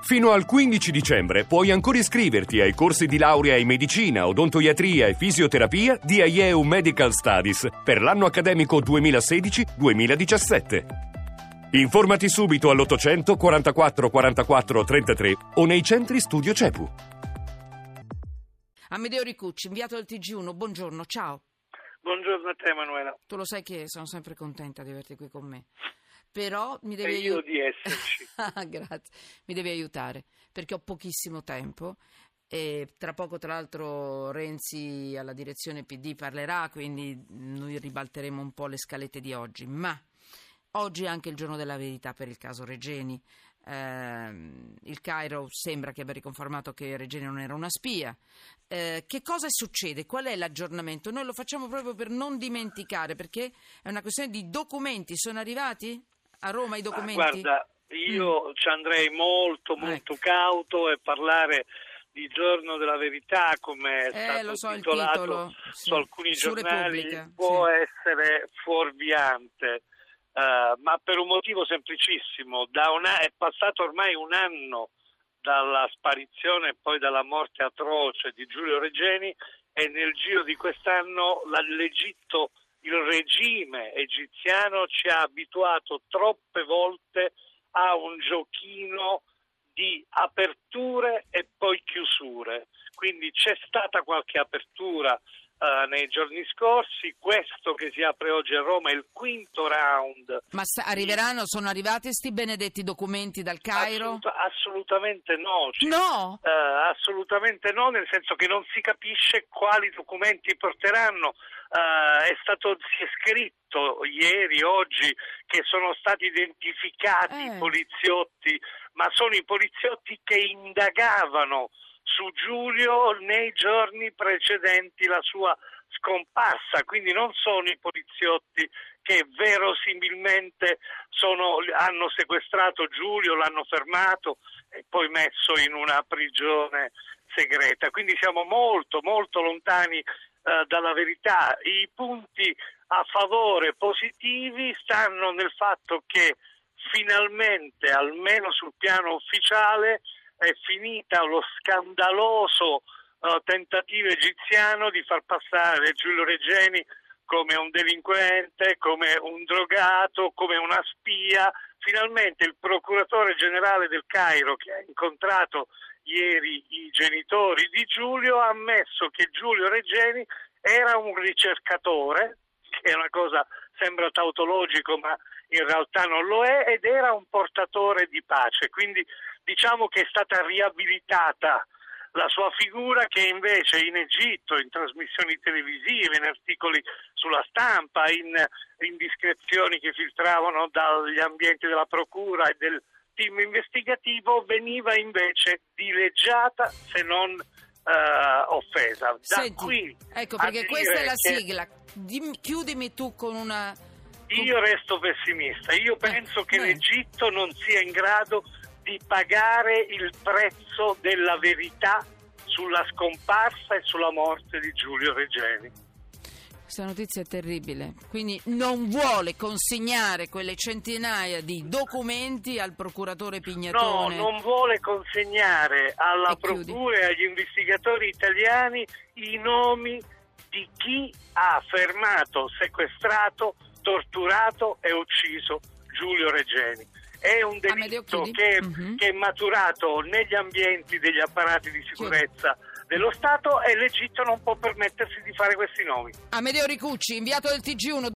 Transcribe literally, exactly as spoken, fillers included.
Fino al quindici dicembre puoi ancora iscriverti ai corsi di laurea in medicina, odontoiatria e fisioterapia di I E U Medical Studies per l'anno accademico duemilasedici duemiladiciassette. Informati subito all'ottocento quarantaquattro quarantaquattro trentatré o nei centri studio CEPU. Amedeo Ricucci, inviato al T G uno, buongiorno, ciao. Buongiorno a te, Manuela. Tu lo sai che sono sempre contenta di averti qui con me. Però mi devi, io aiut- di esserci. ah, grazie. Mi devi aiutare, perché ho pochissimo tempo e tra poco, tra l'altro, Renzi alla direzione P D parlerà, quindi noi ribalteremo un po' le scalette di oggi. Ma oggi è anche il giorno della verità per il caso Regeni. Eh, il Cairo sembra che abbia riconfermato che Regeni non era una spia. Eh, che cosa succede? Qual è l'aggiornamento? Noi lo facciamo proprio per non dimenticare, perché è una questione di documenti. Sono arrivati a Roma i documenti? Ah, guarda, io mm. ci andrei molto molto ecco. cauto e parlare di giorno della verità, come è eh, stato so, titolato titolo, su sì. alcuni su giornali, Repubblica, può sì. essere fuorviante. Uh, ma per un motivo semplicissimo, da una, è passato ormai un anno dalla sparizione e poi dalla morte atroce di Giulio Regeni e nel giro di quest'anno l'Egitto, il regime egiziano ci ha abituato troppe volte a un giochino di aperture e poi chiusure, quindi c'è stata qualche apertura Uh, nei giorni scorsi. Questo che si apre oggi a Roma è il quinto round. Ma sta, arriveranno, sono arrivati sti benedetti documenti dal Cairo? Assolut- assolutamente no. Cioè, no? Uh, assolutamente no, nel senso che non si capisce quali documenti porteranno. Uh, è stato, si è scritto ieri, oggi, che sono stati identificati eh. i poliziotti, ma sono i poliziotti che indagavano su Giulio nei giorni precedenti la sua scomparsa, quindi non sono i poliziotti che verosimilmente sono, hanno sequestrato Giulio, l'hanno fermato e poi messo in una prigione segreta, quindi siamo molto molto lontani eh, dalla verità. I punti a favore positivi stanno nel fatto che finalmente, almeno sul piano ufficiale, è finita lo scandaloso uh, tentativo egiziano di far passare Giulio Regeni come un delinquente, come un drogato, come una spia. Finalmente il procuratore generale del Cairo, che ha incontrato ieri i genitori di Giulio, ha ammesso che Giulio Regeni era un ricercatore, che è una cosa, sembra tautologico, ma in realtà non lo è, ed era un portatore di pace. Quindi diciamo che è stata riabilitata la sua figura, che invece in Egitto, in trasmissioni televisive, in articoli sulla stampa, in indiscrezioni che filtravano dagli ambienti della procura e del team investigativo, veniva invece dileggiata, se non Uh, offesa. Da Senti, qui ecco perché questa è la che... sigla. Dimmi, chiudimi tu con una. Io resto pessimista. Io penso eh, che eh. l'Egitto non sia in grado di pagare il prezzo della verità sulla scomparsa e sulla morte di Giulio Regeni. Questa notizia è terribile. Quindi non vuole consegnare quelle centinaia di documenti al procuratore Pignatone. No, non vuole consegnare alla e procura e agli investigatori italiani i nomi di chi ha fermato, sequestrato, torturato e ucciso Giulio Regeni. È un delitto che, uh-huh. che è maturato negli ambienti degli apparati di sicurezza chiudi. dello Stato, e l'Egitto non può permettersi di fare questi nomi. Amedeo Ricucci, inviato del T G uno.